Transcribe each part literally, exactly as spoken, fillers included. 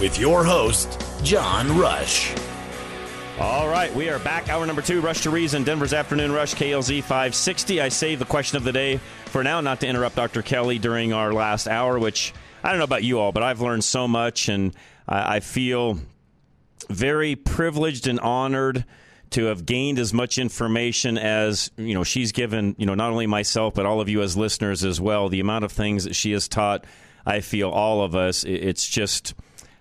with your host, John Rush. All right, we are back. Hour number two, Rush to Reason, Denver's Afternoon Rush, K L Z five sixty. I saved the question of the day for now, not to interrupt Doctor Kelly during our last hour, which I don't know about you all, but I've learned so much, and I, I feel very privileged and honored to have gained as much information as, you know, she's given, you know, not only myself, but all of you as listeners as well. The amount of things that she has taught, I feel all of us, it's just...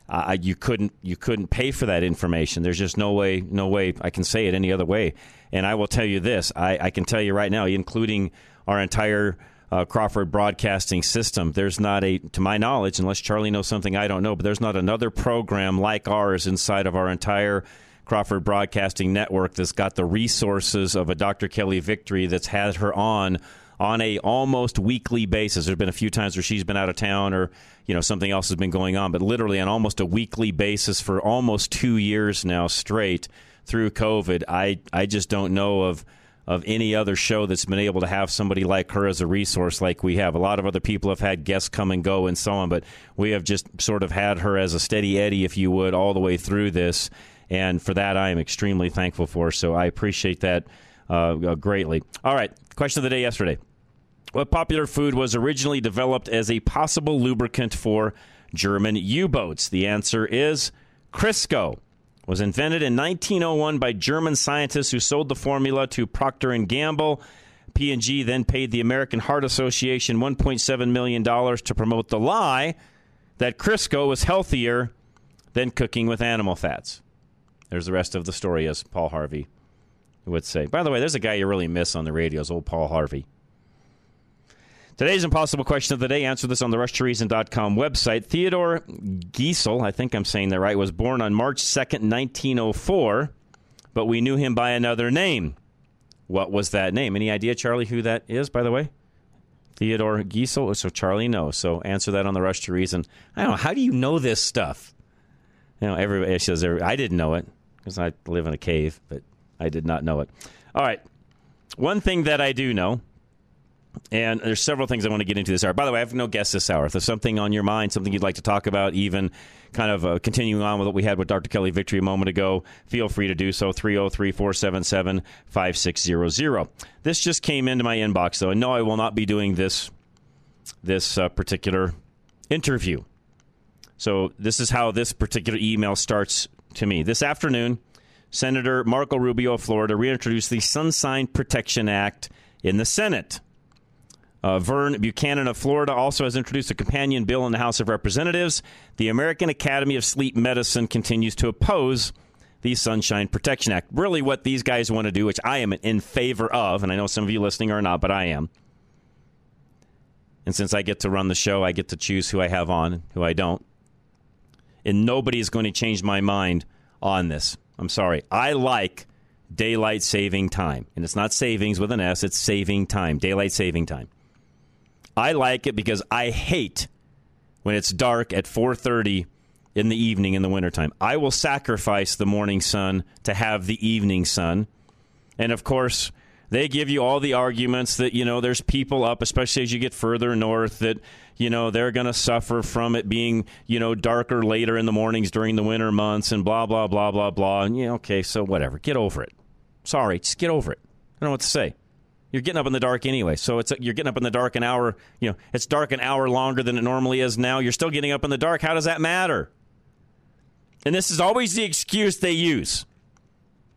Uh, you couldn't you couldn't pay for that information. There's just no way no way I can say it any other way. And I will tell you this. I, I can tell you right now, including our entire uh, Crawford Broadcasting system, there's not a, to my knowledge, unless Charlie knows something I don't know, but there's not another program like ours inside of our entire Crawford Broadcasting network that's got the resources of a Doctor Kelly Victory, that's had her on on a almost weekly basis. There's been a few times where she's been out of town or, you know, something else has been going on, but literally on almost a weekly basis for almost two years now straight through COVID. I, I just don't know of of any other show that's been able to have somebody like her as a resource like we have. A lot of other people have had guests come and go and so on, but we have just sort of had her as a steady Eddie, if you would, all the way through this. And for that, I am extremely thankful for. So I appreciate that uh, greatly. All right. Question of the day yesterday. What popular food was originally developed as a possible lubricant for German U-boats? The answer is Crisco. It was invented in nineteen oh one by German scientists who sold the formula to Procter and Gamble. P and G then paid the American Heart Association one point seven million dollars to promote the lie that Crisco was healthier than cooking with animal fats. There's the rest of the story, as Paul Harvey would say. By the way, there's a guy you really miss on the radio, is old Paul Harvey. Today's impossible question of the day. Answer this on the rush to reason dot com website. Theodore Geisel, I think I'm saying that right, was born on March second, nineteen oh four, but we knew him by another name. What was that name? Any idea, Charlie, who that is, by the way? Theodore Geisel? So Charlie knows. So answer that on the Rush to Reason. I don't know. How do you know this stuff? You know, everybody says, I didn't know it because I live in a cave, but I did not know it. All right. One thing that I do know. And there's several things I want to get into this hour. By the way, I have no guests this hour. If there's something on your mind, something you'd like to talk about, even kind of uh, continuing on with what we had with Doctor Kelly Victory a moment ago, feel free to do so, three oh three, four seven seven, five six zero zero. This just came into my inbox, though, and no, I will not be doing this, this uh, particular interview. So this is how this particular email starts to me. This afternoon, Senator Marco Rubio of Florida reintroduced the Sunshine Protection Act in the Senate. Uh, Vern Buchanan of Florida also has introduced a companion bill in the House of Representatives. The American Academy of Sleep Medicine continues to oppose the Sunshine Protection Act. Really what these guys want to do, which I am in favor of, and I know some of you listening are not, but I am. And since I get to run the show, I get to choose who I have on and who I don't. And nobody is going to change my mind on this. I'm sorry. I like daylight saving time. And it's not savings with an S, it's saving time. Daylight saving time. I like it because I hate when it's dark at four thirty in the evening in the wintertime. I will sacrifice the morning sun to have the evening sun. And, of course, they give you all the arguments that, you know, there's people up, especially as you get further north, that, you know, they're going to suffer from it being, you know, darker later in the mornings during the winter months and blah, blah, blah, blah, blah. And, yeah, okay, so whatever. Get over it. Sorry, just get over it. I don't know what to say. You're getting up in the dark anyway, so it's you're getting up in the dark an hour, you know, it's dark an hour longer than it normally is now. You're still getting up in the dark. How does that matter? And this is always the excuse they use.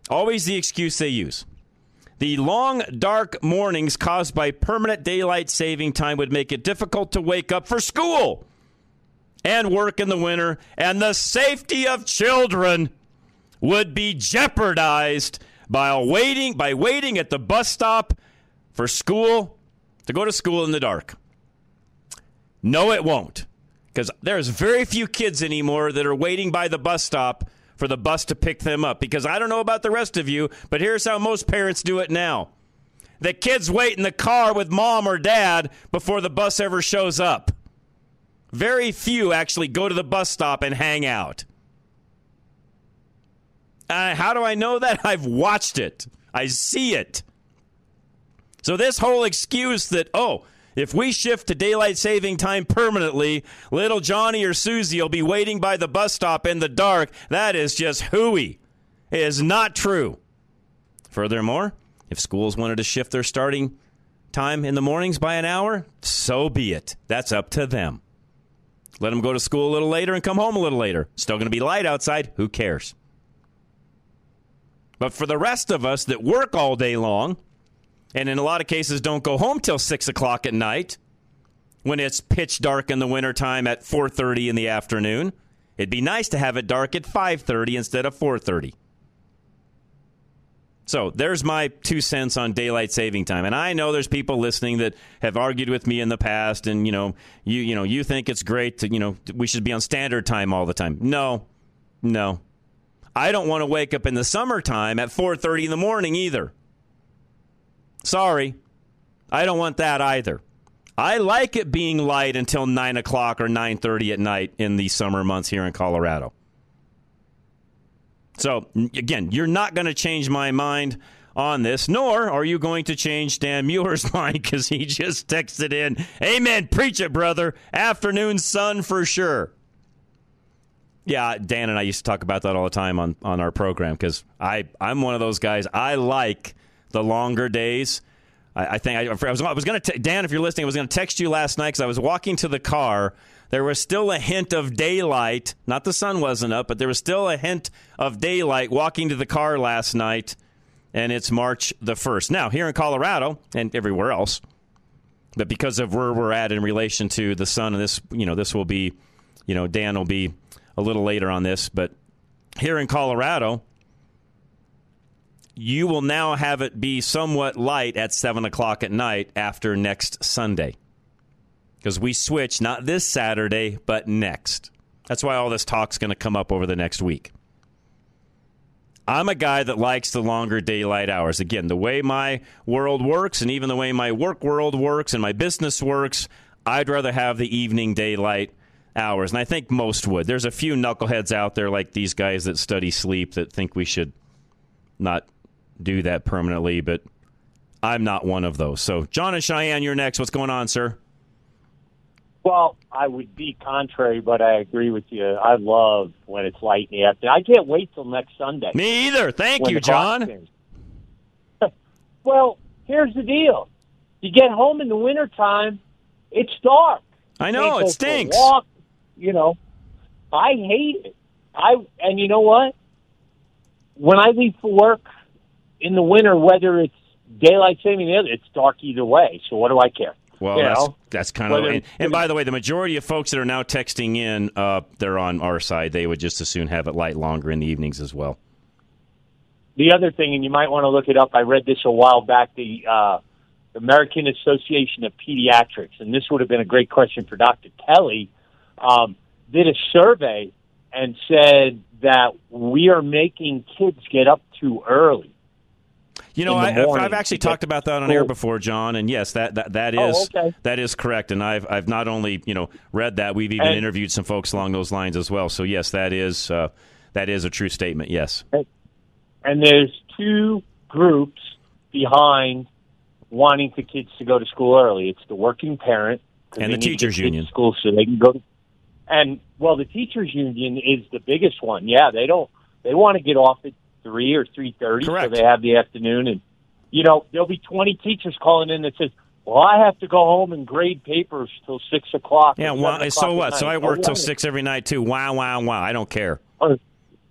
Always the excuse they use. The long, dark mornings caused by permanent daylight saving time would make it difficult to wake up for school and work in the winter, and the safety of children would be jeopardized by waiting by waiting at the bus stop for school to go to school in the dark. No, it won't, because there's very few kids anymore that are waiting by the bus stop for the bus to pick them up, because I don't know about the rest of you, but here's how most parents do it now. The kids wait in the car with mom or dad before the bus ever shows up. Very few actually go to the bus stop and hang out. Uh, how do I know that? I've watched it. I see it. So this whole excuse that, oh, if we shift to daylight saving time permanently, little Johnny or Susie will be waiting by the bus stop in the dark, that is just hooey. It is not true. Furthermore, if schools wanted to shift their starting time in the mornings by an hour, so be it. That's up to them. Let them go to school a little later and come home a little later. Still going to be light outside. Who cares? But for the rest of us that work all day long, and in a lot of cases don't go home till six o'clock at night, when it's pitch dark in the wintertime at four thirty in the afternoon, it'd be nice to have it dark at five thirty instead of four thirty. So there's my two cents on daylight saving time. And I know there's people listening that have argued with me in the past, and, you know, you you know, you think it's great to, you know, we should be on standard time all the time. No, no. I don't want to wake up in the summertime at four thirty in the morning either. Sorry, I don't want that either. I like it being light until nine o'clock or nine thirty at night in the summer months here in Colorado. So, again, you're not going to change my mind on this, nor are you going to change Dan Mueller's mind, because he just texted in, amen, preach it, brother, afternoon sun for sure. Yeah, Dan and I used to talk about that all the time on, on our program, because I'm one of those guys, I like the longer days. I, I think I, I was, I was going to, Dan, if you're listening, I was going to text you last night because I was walking to the car. There was still a hint of daylight. Not the sun wasn't up, but there was still a hint of daylight walking to the car last night, and it's March the first. Now, here in Colorado and everywhere else, but because of where we're at in relation to the sun, and this, you know, this will be, you know, Dan will be a little later on this, but here in Colorado, you will now have it be somewhat light at seven o'clock at night after next Sunday, because we switch not this Saturday, but next. That's why all this talk's going to come up over the next week. I'm a guy that likes the longer daylight hours. Again, the way my world works, and even the way my work world works and my business works, I'd rather have the evening daylight hours, and I think most would. There's a few knuckleheads out there like these guys that study sleep that think we should not do that permanently, but I'm not one of those. So, John and Cheyenne, you're next. What's going on, sir? Well, I would be contrary, but I agree with you. I love when it's light in the afternoon. I can't wait till next Sunday. Me either. Thank you, John. Well, here's the deal. You get home in the wintertime, it's dark. I know, it stinks. Walk, you know, I hate it. I And you know what? When I leave for work in the winter, whether it's daylight saving the other, it's dark either way. So what do I care? Well, that's, that's kind whether, of. And, and by the way, the majority of folks that are now texting in, uh, they're on our side. They would just as soon have it light longer in the evenings as well. The other thing, and you might want to look it up. I read this a while back. The uh, American Association of Pediatrics, and this would have been a great question for Doctor Kelly, um, did a survey and said that we are making kids get up too early. You know, I, I've actually talked about that on air before, John, and yes, that that, that is oh, okay. that is correct. And I've I've not only, you know, read that, we've even and, interviewed some folks along those lines as well. So yes, that is uh, that is a true statement. Yes. And there's two groups behind wanting the kids to go to school early. It's the working parent and the teachers union. School so they can go. To, and well, the teachers union is the biggest one. Yeah, they don't. They want to get off at three or three thirty, so they have the afternoon. And you know, there'll be twenty teachers calling in that says, "Well, I have to go home and grade papers till six o'clock." Yeah, well, so what? So I work till six every night too. Wow, wow, wow! I don't care. Or,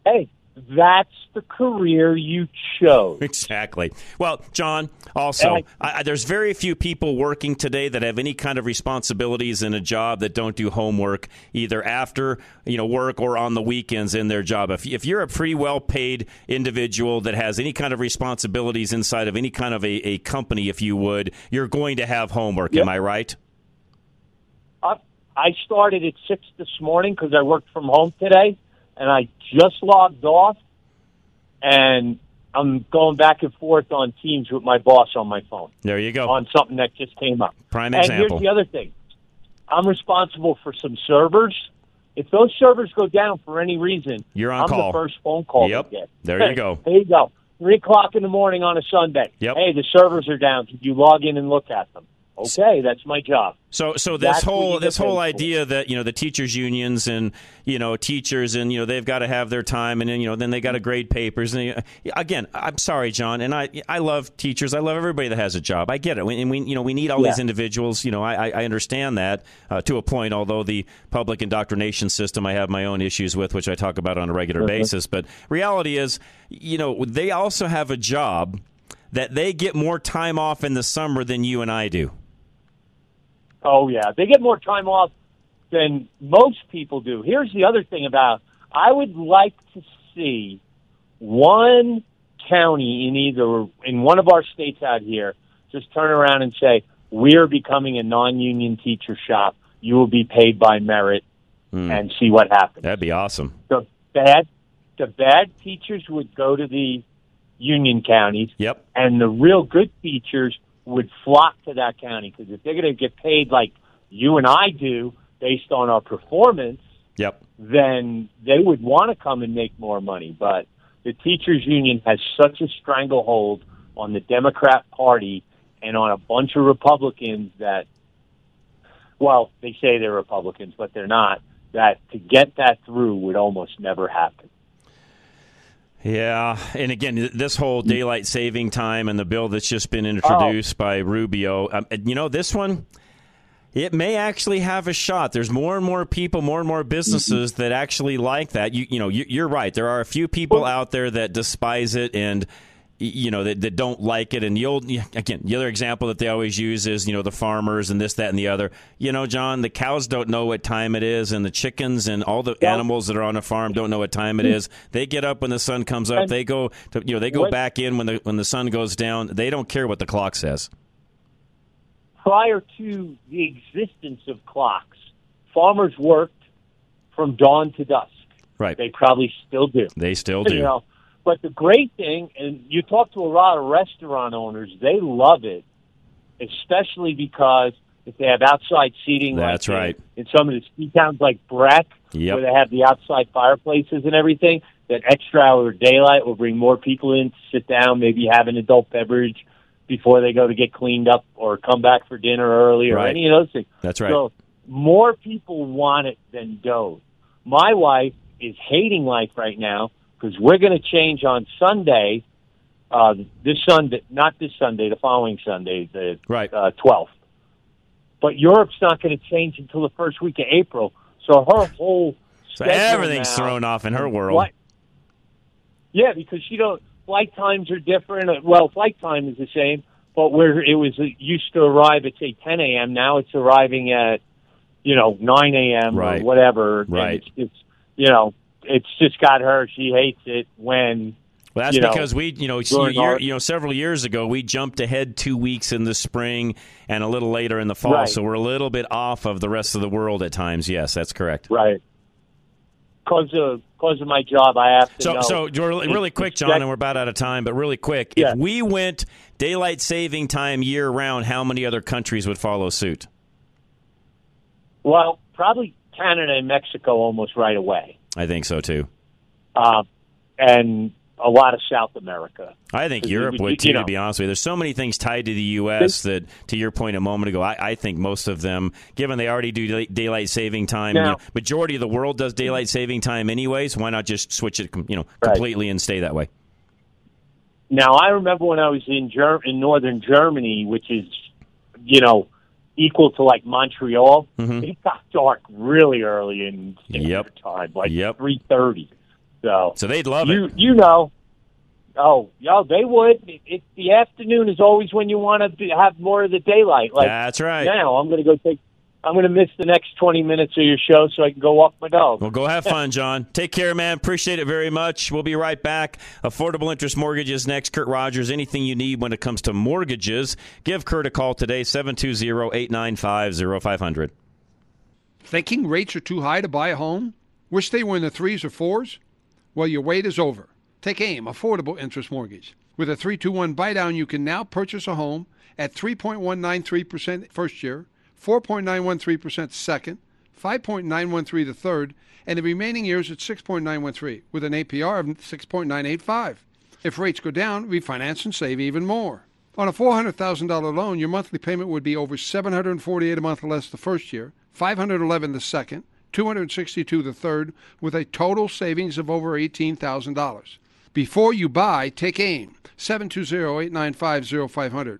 hey, that's the career you chose. Exactly. Well, John, also, I, I, there's very few people working today that have any kind of responsibilities in a job that don't do homework either after, you know, work or on the weekends in their job. If, if you're a pretty well-paid individual that has any kind of responsibilities inside of any kind of a, a company, if you would, you're going to have homework. Yep. Am I right? I, I started at six this morning because I worked from home today. And I just logged off, and I'm going back and forth on Teams with my boss on my phone. There you go. On something that just came up. Prime example. And here's the other thing. I'm responsible for some servers. If those servers go down for any reason, You're on I'm call. the first phone call yep. to get. There you go. There you go. three o'clock in the morning on a Sunday. Yep. Hey, the servers are down. Could you log in and look at them? Okay, that's my job. So, so this that's whole this whole idea that, you know, the teachers unions and, you know, teachers and, you know, they've got to have their time and then, you know, then they got to grade papers. And again, I'm sorry, John, and I I love teachers. I love everybody that has a job. I get it. And we, you know, we need all yeah. these individuals. You know, I I understand that uh, to a point. Although the public indoctrination system, I have my own issues with, which I talk about on a regular mm-hmm. basis. But reality is, you know, they also have a job that they get more time off in the summer than you and I do. Oh, yeah. They get more time off than most people do. Here's the other thing about, I would like to see one county in either, in one of our states out here, just turn around and say, we're becoming a non-union teacher shop. You will be paid by merit mm. and see what happens. That'd be awesome. The bad, the bad teachers would go to the union counties. Yep. And the real good teachers would flock to that county, because if they're going to get paid like you and I do based on our performance, yep. then they would want to come and make more money. But the teachers union has such a stranglehold on the Democrat Party and on a bunch of Republicans that, well, they say they're Republicans, but they're not, that to get that through would almost never happen. Yeah, and again, this whole daylight saving time and the bill that's just been introduced oh. by Rubio, um, you know, this one, it may actually have a shot. There's more and more people, more and more businesses mm-hmm. that actually like that. You, you know, you, you're right. There are a few people out there that despise it and, you know, that, that don't like it. And the old, again, the other example that they always use is, you know, the farmers and this, that, and the other. You know, John, the cows don't know what time it is, and the chickens and all the yeah. animals that are on a farm don't know what time it is. They get up when the sun comes up. And they go, to, you know, they go when, back in when the when the sun goes down. They don't care what the clock says. Prior to the existence of clocks, farmers worked from dawn to dusk. Right. They probably still do. They still do. You know, but the great thing, and you talk to a lot of restaurant owners, they love it, especially because if they have outside seating. That's like right. In, in some of the ski towns like Breck, yep. where they have the outside fireplaces and everything, that extra hour of daylight will bring more people in to sit down, maybe have an adult beverage before they go to get cleaned up or come back for dinner early or right. any of those things. That's right. So more people want it than don't. My wife is hating life right now, because we're going to change on Sunday, uh, this Sunday, not this Sunday, the following Sunday, the right. uh, twelfth. But Europe's not going to change until the first week of April. So her whole so everything's now, thrown off in her world. Flight, yeah, because she don't flight times are different. Well, flight time is the same, but where it was it used to arrive at say ten a.m. now it's arriving at you know nine a.m. right. or whatever. Right. And it's, it's you know. It's just got her. She hates it when. Well, that's you know, because we, you know, year, you know, several years ago we jumped ahead two weeks in the spring and a little later in the fall, right. so we're a little bit off of the rest of the world at times. Yes, that's correct. Right. Because of because of my job, I have to. So, know. so really, really quick, John, and we're about out of time, but really quick, yeah. if we went daylight saving time year round, how many other countries would follow suit? Well, probably Canada and Mexico almost right away. I think so, too. Uh, and a lot of South America. I think Europe would, too, you know, to be honest with you. There's so many things tied to the U S that, to your point a moment ago, I, I think most of them, given they already do daylight saving time, now, you know, majority of the world does daylight saving time anyways, why not just switch it you know, completely right. and stay that way? Now, I remember when I was in Germ- in northern Germany, which is, you know, equal to like Montreal, mm-hmm. it got dark really early in, in yep. winter time, like yep. three thirty. So, so they'd love you, it. You know. Oh, yeah, they would. It, it, the afternoon is always when you want to have more of the daylight. Like That's right. Now I'm going to go take. I'm going to miss the next twenty minutes of your show so I can go walk my dog. Well, go have fun, John. Take care, man. Appreciate it very much. We'll be right back. Affordable Interest Mortgages next. Kurt Rogers, anything you need when it comes to mortgages, give Kurt a call today, seven two zero, eight nine five, zero five zero zero. Thinking rates are too high to buy a home? Wish they were in the threes or fours? Well, your wait is over. Take AIM, Affordable Interest Mortgage. With a three two one buy-down, you can now purchase a home at three point one nine three percent first year, four point nine one three percent second, five point nine one three the third, and the remaining years at six point nine one three with an A P R of six point nine eight five. If rates go down, refinance and save even more. On a four hundred thousand dollars loan, your monthly payment would be over seven hundred forty-eight dollars a month less the first year, five hundred eleven dollars the second, two hundred sixty-two dollars the third, with a total savings of over eighteen thousand dollars. Before you buy, take AIM, seven two zero, eight nine five, zero five zero zero.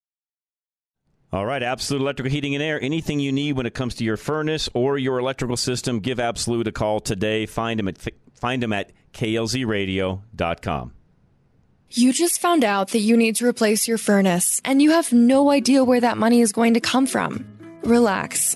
All right, Absolute Electrical Heating and Air. Anything you need when it comes to your furnace or your electrical system, give Absolute a call today. Find them at find them at K L Z radio dot com. You just found out that you need to replace your furnace, and you have no idea where that money is going to come from. Relax.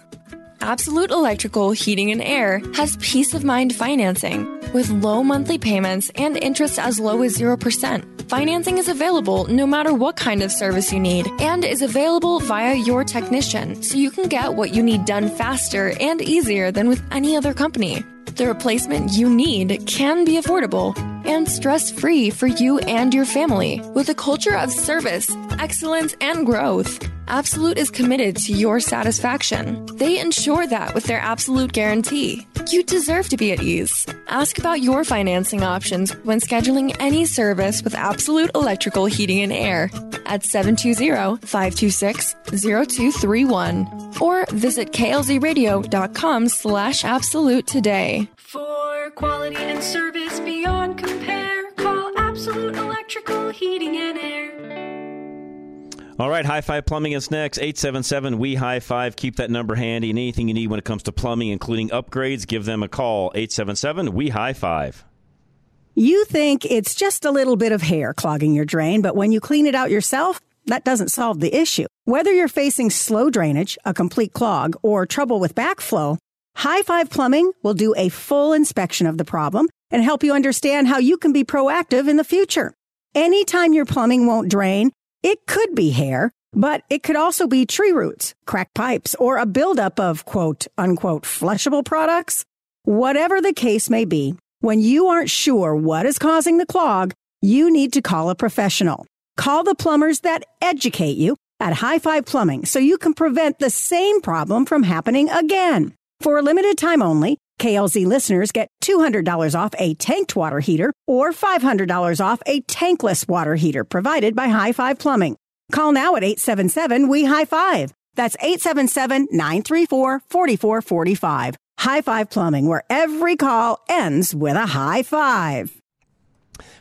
Absolute Electrical Heating and Air has peace of mind financing with low monthly payments and interest as low as zero percent. Financing is available no matter what kind of service you need and is available via your technician, so you can get what you need done faster and easier than with any other company. The replacement you need can be affordable and stress-free for you and your family with a culture of service, excellence, and growth. Absolute is committed to your satisfaction. They ensure that with their Absolute Guarantee. You deserve to be at ease. Ask about your financing options when scheduling any service with Absolute Electrical Heating and Air at seven two zero, five two six, zero two three one or visit klzradio.com slash absolute today. For quality and service beyond compare, call Absolute Electrical Heating and Air. All right, High Five Plumbing is next, eight seven seven, W E, High Five. Keep that number handy, and anything you need when it comes to plumbing, including upgrades, give them a call, eight seven seven, W E, High Five. You think it's just a little bit of hair clogging your drain, but when you clean it out yourself, that doesn't solve the issue. Whether you're facing slow drainage, a complete clog, or trouble with backflow, High Five Plumbing will do a full inspection of the problem and help you understand how you can be proactive in the future. Anytime your plumbing won't drain, it could be hair, but it could also be tree roots, cracked pipes, or a buildup of quote unquote flushable products. Whatever the case may be, when you aren't sure what is causing the clog, you need to call a professional. Call the plumbers that educate you at High Five Plumbing so you can prevent the same problem from happening again. For a limited time only, K L Z listeners get two hundred dollars off a tanked water heater or five hundred dollars off a tankless water heater provided by High Five Plumbing. Call now at eight seven seven, W E, High Five. That's eight seven seven, nine three four, four four four five. High Five Plumbing, where every call ends with a high five.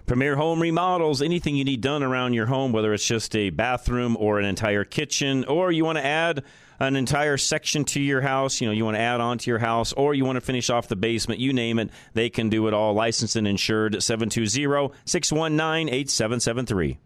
Premier Home Remodels, anything you need done around your home, whether it's just a bathroom or an entire kitchen, or you want to add an entire section to your house, you know, you want to add on to your house, or you want to finish off the basement, you name it, they can do it all. Licensed and insured, seven two zero, six one nine, eight seven seven three.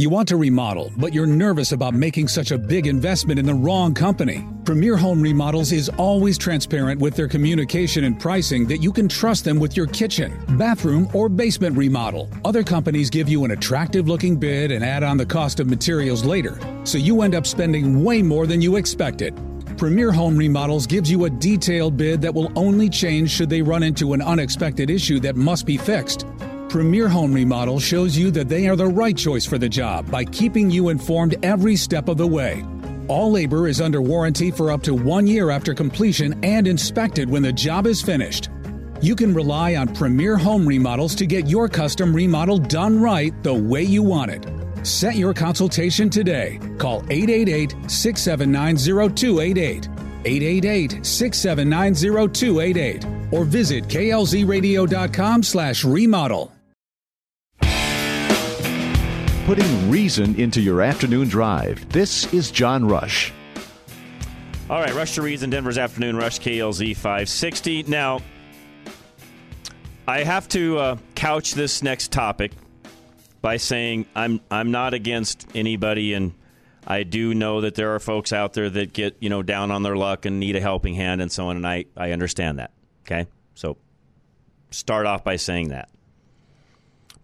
You want to remodel, but you're nervous about making such a big investment in the wrong company. Premier Home Remodels is always transparent with their communication and pricing that you can trust them with your kitchen, bathroom, or basement remodel. Other companies give you an attractive-looking bid and add on the cost of materials later, so you end up spending way more than you expected. Premier Home Remodels gives you a detailed bid that will only change should they run into an unexpected issue that must be fixed. Premier Home Remodel shows you that they are the right choice for the job by keeping you informed every step of the way. All labor is under warranty for up to one year after completion and inspected when the job is finished. You can rely on Premier Home Remodels to get your custom remodel done right the way you want it. Set your consultation today. Call eight eight eight, six seven nine, zero two eight eight, eight eight eight, six seven nine, zero two eight eight, or visit klzradio.com slash remodel. Putting reason into your afternoon drive. This is John Rush. All right, Rush to Reason, Denver's Afternoon Rush, K L Z five sixty. Now, I have to uh, couch this next topic by saying I'm I'm not against anybody, and I do know that there are folks out there that get, you know, down on their luck and need a helping hand and so on, and I, I understand that, okay? So start off by saying that.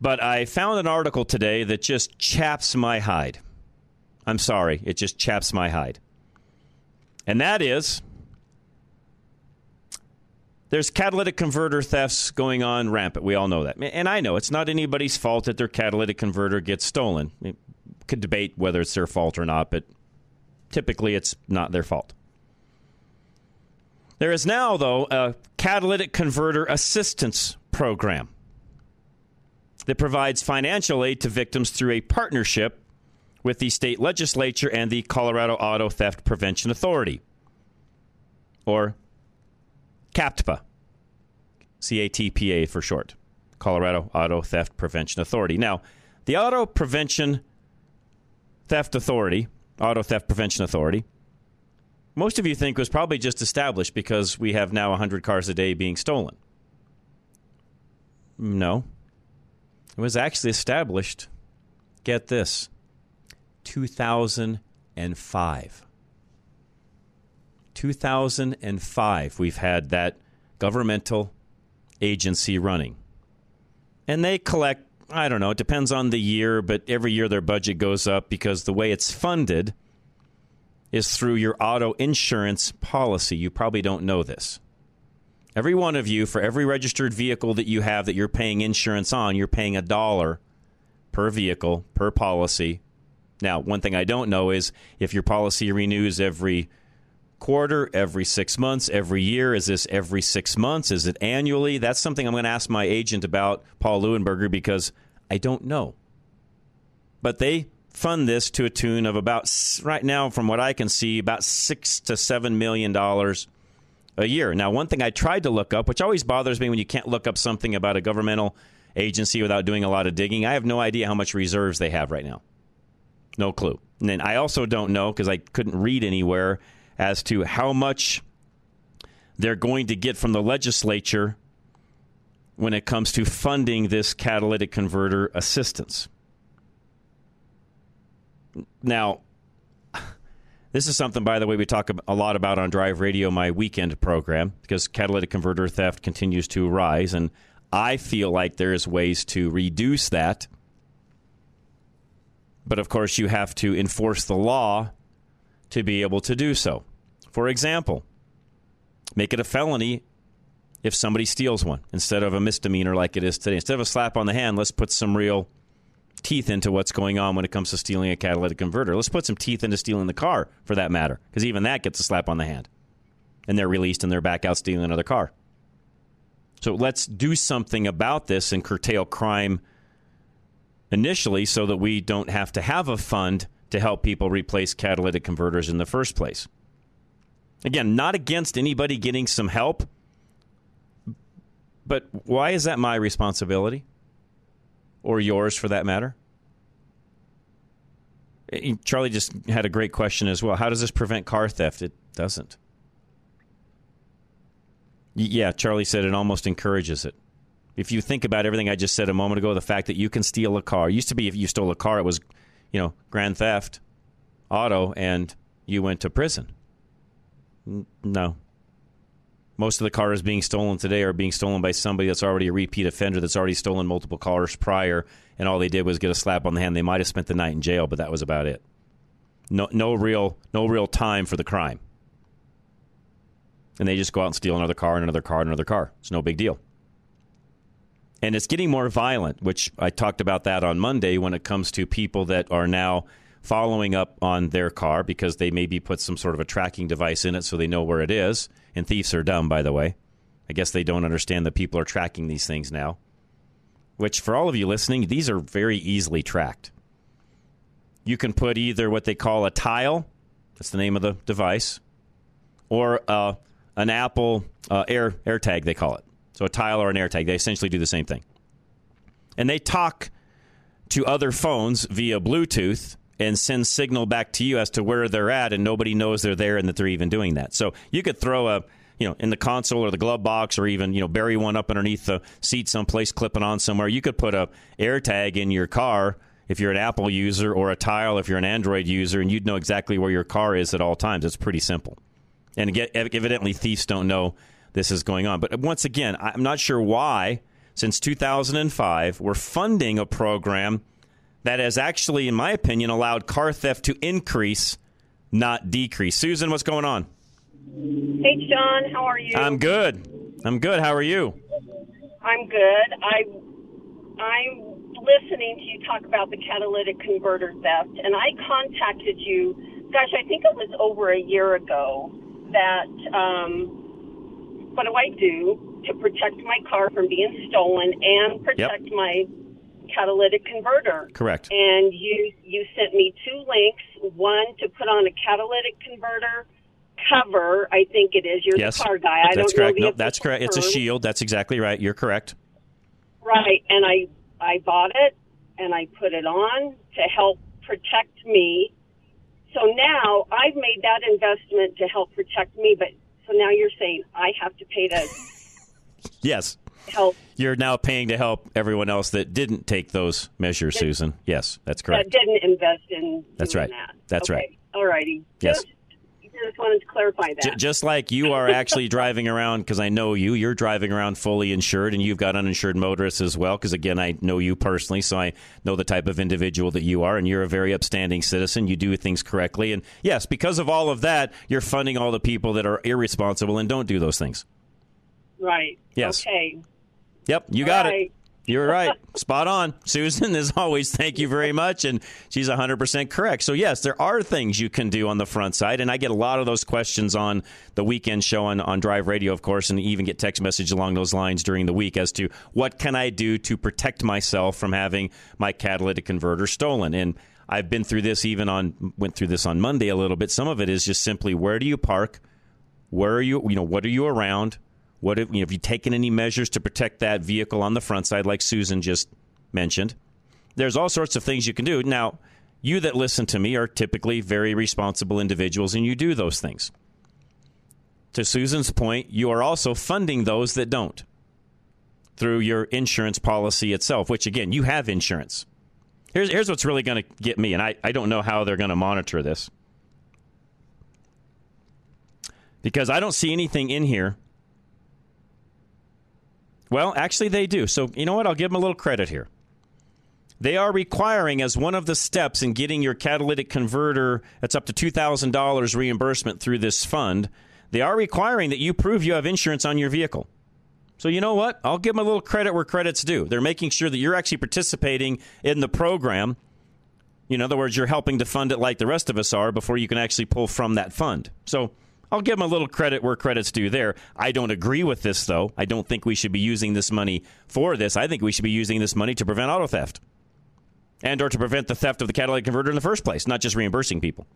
But I found an article today that just chaps my hide. I'm sorry, it just chaps my hide. And that is, there's catalytic converter thefts going on rampant. We all know that. And I know it's not anybody's fault that their catalytic converter gets stolen. We could debate whether it's their fault or not, but typically it's not their fault. There is now, though, a catalytic converter assistance program that provides financial aid to victims through a partnership with the state legislature and the Colorado Auto Theft Prevention Authority, or CATPA, C A T P A for short, Colorado Auto Theft Prevention Authority. Now, the Auto Prevention Theft Authority, Auto Theft Prevention Authority, most of you think was probably just established because we have now one hundred cars a day being stolen. No. It was actually established, get this, two thousand five. two thousand five, we've had that governmental agency running. And they collect, I don't know, it depends on the year, but every year their budget goes up because the way it's funded is through your auto insurance policy. You probably don't know this. Every one of you, for every registered vehicle that you have that you're paying insurance on, you're paying a dollar per vehicle, per policy. Now, one thing I don't know is if your policy renews every quarter, every six months, every year. Is this every six months? Is it annually? That's something I'm going to ask my agent about, Paul Leuenberger, because I don't know. But they fund this to a tune of about, right now, from what I can see, about six to seven million dollars a year. Now, one thing I tried to look up, which always bothers me when you can't look up something about a governmental agency without doing a lot of digging, I have no idea how much reserves they have right now. No clue. And then I also don't know, because I couldn't read anywhere, as to how much they're going to get from the legislature when it comes to funding this catalytic converter assistance. Now, this is something, by the way, we talk a lot about on Drive Radio, my weekend program, because catalytic converter theft continues to rise, and I feel like there's ways to reduce that. But, of course, you have to enforce the law to be able to do so. For example, make it a felony if somebody steals one instead of a misdemeanor like it is today. Instead of a slap on the hand, let's put some real teeth into what's going on when it comes to stealing a catalytic converter. Let's put some teeth into stealing the car, for that matter, because even that gets a slap on the hand. And they're released and they're back out stealing another car. So let's do something about this and curtail crime initially, so that we don't have to have a fund to help people replace catalytic converters in the first place. Again, not against anybody getting some help, but why is that my responsibility? Or yours, for that matter? Charlie just had a great question as well. How does this prevent car theft? It doesn't. Yeah, Charlie said it almost encourages it. If you think about everything I just said a moment ago, the fact that you can steal a car. It used to be if you stole a car, it was, you know, grand theft, auto, and you went to prison. No. Most of the cars being stolen today are being stolen by somebody that's already a repeat offender, that's already stolen multiple cars prior, and all they did was get a slap on the hand. They might have spent the night in jail, but that was about it. No, no real, no real time for the crime. And they just go out and steal another car and another car and another car. It's no big deal. And it's getting more violent, which I talked about that on Monday when it comes to people that are now following up on their car because they maybe put some sort of a tracking device in it so they know where it is. And thieves are dumb, by the way. I guess they don't understand that people are tracking these things now, which for all of you listening, these are very easily tracked. You can put either what they call a Tile, that's the name of the device, or uh, an Apple uh, Air AirTag, they call it. So a Tile or an AirTag, they essentially do the same thing. And they talk to other phones via Bluetooth and send signal back to you as to where they're at, and nobody knows they're there and that they're even doing that. So you could throw a, you know, in the console or the glove box, or even, you know, bury one up underneath the seat someplace, clipping on somewhere. You could put a AirTag in your car if you're an Apple user, or a Tile if you're an Android user, and you'd know exactly where your car is at all times. It's pretty simple. And again, evidently thieves don't know this is going on. But once again, I'm not sure why, since two thousand five, we're funding a program that has actually, in my opinion, allowed car theft to increase, not decrease. Susan, what's going on? Hey, John. How are you? I'm good. I'm good. How are you? I'm good. I, I'm listening to you talk about the catalytic converter theft, and I contacted you, gosh, I think it was over a year ago, that um, what do I do to protect my car from being stolen and protect yep. my catalytic converter? Correct. And you you sent me two links, one to put on a catalytic converter cover, I think it is. You're yes. the car guy. I that's don't correct. know. No, that's correct. Term. It's a shield. That's exactly right. You're correct. Right. And I, I bought it, and I put it on to help protect me. So now I've made that investment to help protect me, but so now you're saying I have to pay to yes. help. You're now paying to help everyone else that didn't take those measures, that, Susan. Yes, that's correct. That didn't invest in that's right. that. That's okay. right. All righty. Yes. Just, just wanted to clarify that. J- just like you are actually driving around, because I know you, you're driving around fully insured, and you've got uninsured motorists as well, because, again, I know you personally, so I know the type of individual that you are, and you're a very upstanding citizen. You do things correctly. And, yes, because of all of that, you're funding all the people that are irresponsible and don't do those things. Right. Yes. Okay. Yep, you got right. it. You're right. Spot on. Susan, as always, thank you very much. And she's one hundred percent correct. So, yes, there are things you can do on the front side. And I get a lot of those questions on the weekend show on, on Drive Radio, of course, and even get text message along those lines during the week as to what can I do to protect myself from having my catalytic converter stolen. And I've been through this even on went through this on Monday a little bit. Some of it is just simply, where do you park? Where are you? You know, what are you around? What if, you know, have you taken any measures to protect that vehicle on the front side, like Susan just mentioned? There's all sorts of things you can do. Now, you that listen to me are typically very responsible individuals, and you do those things. To Susan's point, you are also funding those that don't through your insurance policy itself, which, again, you have insurance. Here's, here's what's really going to get me, and I, I don't know how they're going to monitor this, because I don't see anything in here. Well, actually, they do. So, you know what? I'll give them a little credit here. They are requiring, as one of the steps in getting your catalytic converter, that's up to two thousand dollars reimbursement through this fund, they are requiring that you prove you have insurance on your vehicle. So, you know what? I'll give them a little credit where credit's due. They're making sure that you're actually participating in the program. In other words, you're helping to fund it like the rest of us are before you can actually pull from that fund. So, I'll give them a little credit where credit's due there. I don't agree with this, though. I don't think we should be using this money for this. I think we should be using this money to prevent auto theft and or to prevent the theft of the catalytic converter in the first place, not just reimbursing people.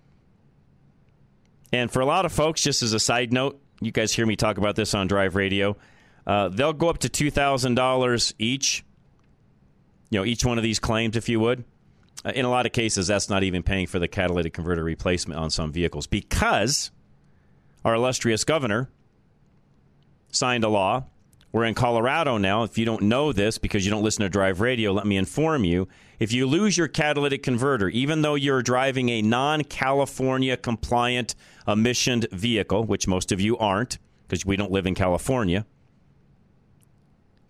And for a lot of folks, just as a side note, you guys hear me talk about this on Drive Radio, uh, they'll go up to two thousand dollars each, you know, each one of these claims, if you would. Uh, in a lot of cases, that's not even paying for the catalytic converter replacement on some vehicles, because our illustrious governor signed a law. We're in Colorado now. If you don't know this because you don't listen to Drive Radio, let me inform you. If you lose your catalytic converter, even though you're driving a non-California compliant emissioned vehicle, which most of you aren't because we don't live in California,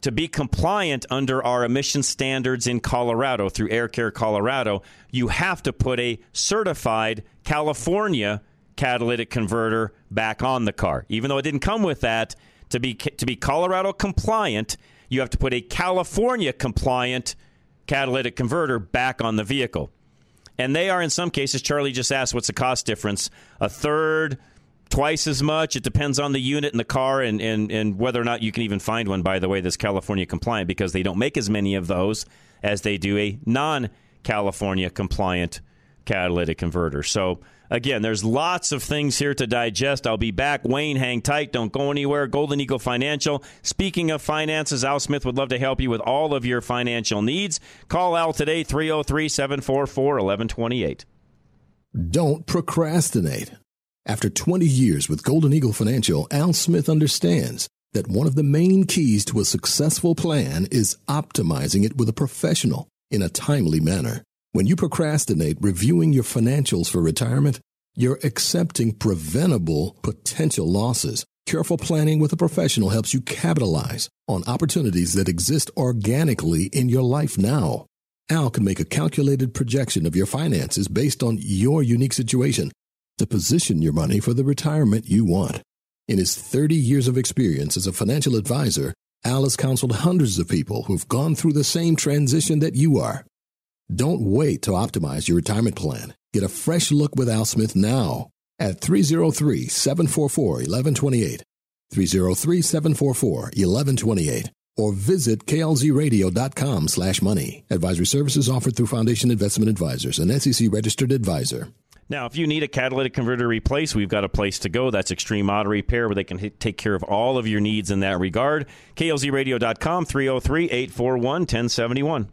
to be compliant under our emission standards in Colorado through Aircare Colorado, you have to put a certified California catalytic converter back on the car. Even though it didn't come with that, to be to be Colorado compliant, you have to put a California compliant catalytic converter back on the vehicle. And they are, in some cases, Charlie just asked, what's the cost difference? A third twice as much. It depends on the unit and the car and, and, and whether or not you can even find one, by the way, that's California compliant, because they don't make as many of those as they do a non-California compliant catalytic converter. So, again, there's lots of things here to digest. I'll be back. Wayne, hang tight. Don't go anywhere. Golden Eagle Financial. Speaking of finances, Al Smith would love to help you with all of your financial needs. Call Al today, three oh three, seven four four, one one two eight. Don't procrastinate. After twenty years with Golden Eagle Financial, Al Smith understands that one of the main keys to a successful plan is optimizing it with a professional in a timely manner. When you procrastinate reviewing your financials for retirement, you're accepting preventable potential losses. Careful planning with a professional helps you capitalize on opportunities that exist organically in your life now. Al can make a calculated projection of your finances based on your unique situation to position your money for the retirement you want. In his thirty years of experience as a financial advisor, Al has counseled hundreds of people who've gone through the same transition that you are. Don't wait to optimize your retirement plan. Get a fresh look with Al Smith now at three oh three, seven four four, one one two eight, three oh three, seven four four, one one two eight, or visit klzradio.com slash money. Advisory services offered through Foundation Investment Advisors, an S E C-registered advisor. Now, if you need a catalytic converter replaced, we've got a place to go. That's Extreme Auto Repair, where they can hit, take care of all of your needs in that regard. K L Z radio dot com, three oh three, eight four one, one oh seven one.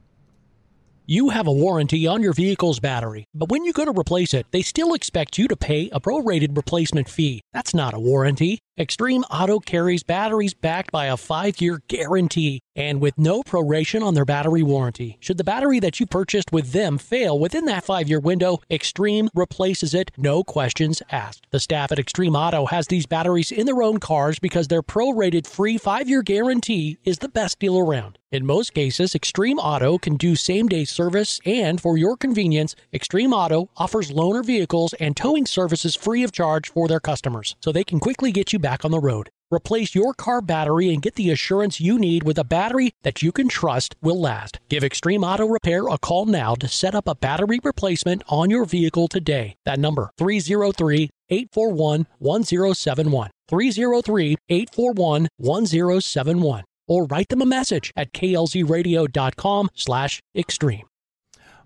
You have a warranty on your vehicle's battery, but when you go to replace it, they still expect you to pay a prorated replacement fee. That's not a warranty. Extreme Auto carries batteries backed by a five-year guarantee and with no proration on their battery warranty. Should the battery that you purchased with them fail within that five-year window, Extreme replaces it, no questions asked. The staff at Extreme Auto has these batteries in their own cars because their prorated free five-year guarantee is the best deal around. In most cases, Extreme Auto can do same-day service, and for your convenience, Extreme Auto offers loaner vehicles and towing services free of charge for their customers, so they can quickly get you back on the road. Replace your car battery and get the assurance you need with a battery that you can trust will last. Give Extreme Auto Repair a call now to set up a battery replacement on your vehicle today. That number, three oh three, eight four one, one oh seven one, three oh three, eight four one, one oh seven one, or write them a message at klzradio.com slash extreme.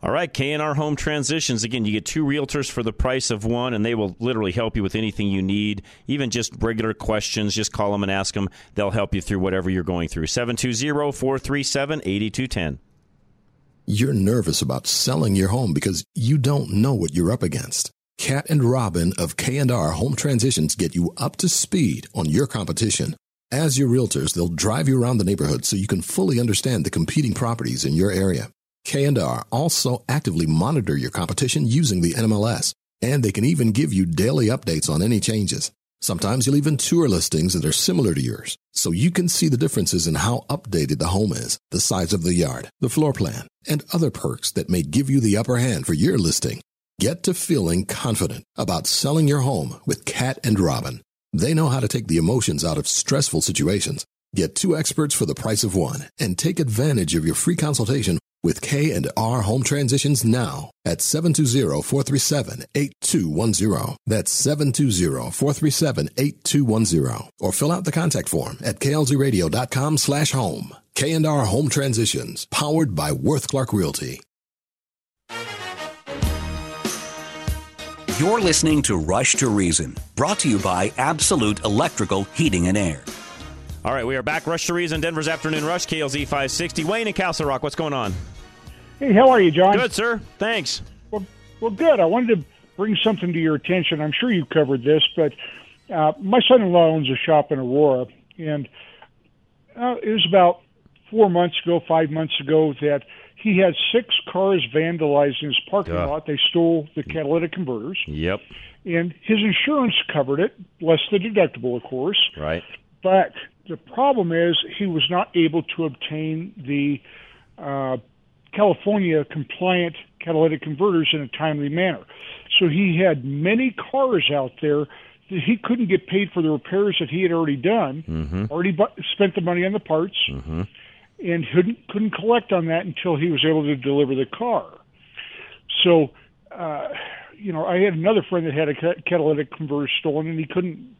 All right, K and R Home Transitions. Again, you get two realtors for the price of one, and they will literally help you with anything you need, even just regular questions. Just call them and ask them. They'll help you through whatever you're going through. seven two zero, four three seven, eight two one zero. You're nervous about selling your home because you don't know what you're up against. Kat and Robin of K and R Home Transitions get you up to speed on your competition. As your realtors, they'll drive you around the neighborhood so you can fully understand the competing properties in your area. K and R also actively monitor your competition using the N M L S, and they can even give you daily updates on any changes. Sometimes you'll even tour listings that are similar to yours, so you can see the differences in how updated the home is, the size of the yard, the floor plan, and other perks that may give you the upper hand for your listing. Get to feeling confident about selling your home with Kat and Robin. They know how to take the emotions out of stressful situations. Get two experts for the price of one and take advantage of your free consultation with K and R Home Transitions now at seven two zero, four three seven, eight two one zero. That's seven two zero, four three seven, eight two one zero. Or fill out the contact form at klzradio.com slash home. K and R Home Transitions, powered by Worth Clark Realty. You're listening to Rush to Reason, brought to you by Absolute Electrical Heating and Air. All right, we are back. Rush to Reason, Denver's Afternoon Rush, K L Z five sixty. Wayne in Castle Rock, what's going on? Hey, how are you, John? Good, sir. Thanks. Well, well, good. I wanted to bring something to your attention. I'm sure you covered this, but uh, my son-in-law owns a shop in Aurora, and uh, it was about four months ago, five months ago, that he had six cars vandalized in his parking uh. lot. They stole the catalytic converters. Yep. And his insurance covered it, less the deductible, of course. Right. But the problem is he was not able to obtain the uh, California-compliant catalytic converters in a timely manner. So he had many cars out there that he couldn't get paid for the repairs that he had already done, mm-hmm. already bu- spent the money on the parts, mm-hmm. and couldn't, couldn't collect on that until he was able to deliver the car. So uh, you know, I had another friend that had a catalytic converter stolen, and he couldn't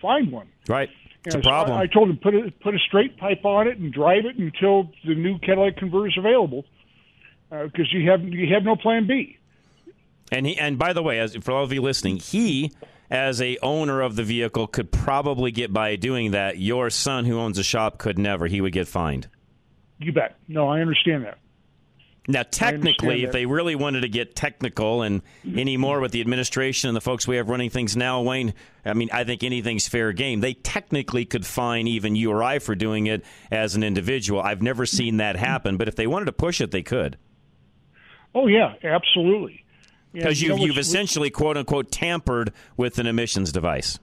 find one. Right. It's a problem. I told him, put a, put a straight pipe on it and drive it until the new catalytic converter is available, because uh, you have you have no plan B. And he, and by the way, as for all of you listening, he, as a owner of the vehicle, could probably get by doing that. Your son, who owns a shop, could never. He would get fined. You bet. No, I understand that. Now, technically, if they really wanted to get technical and anymore with the administration and the folks we have running things now, Wayne, I mean, I think anything's fair game. They technically could fine even you or I for doing it as an individual. I've never seen that happen, but if they wanted to push it, they could. Oh, yeah, absolutely. Because yeah, you, you know, you've essentially, quote-unquote, tampered with an emissions device.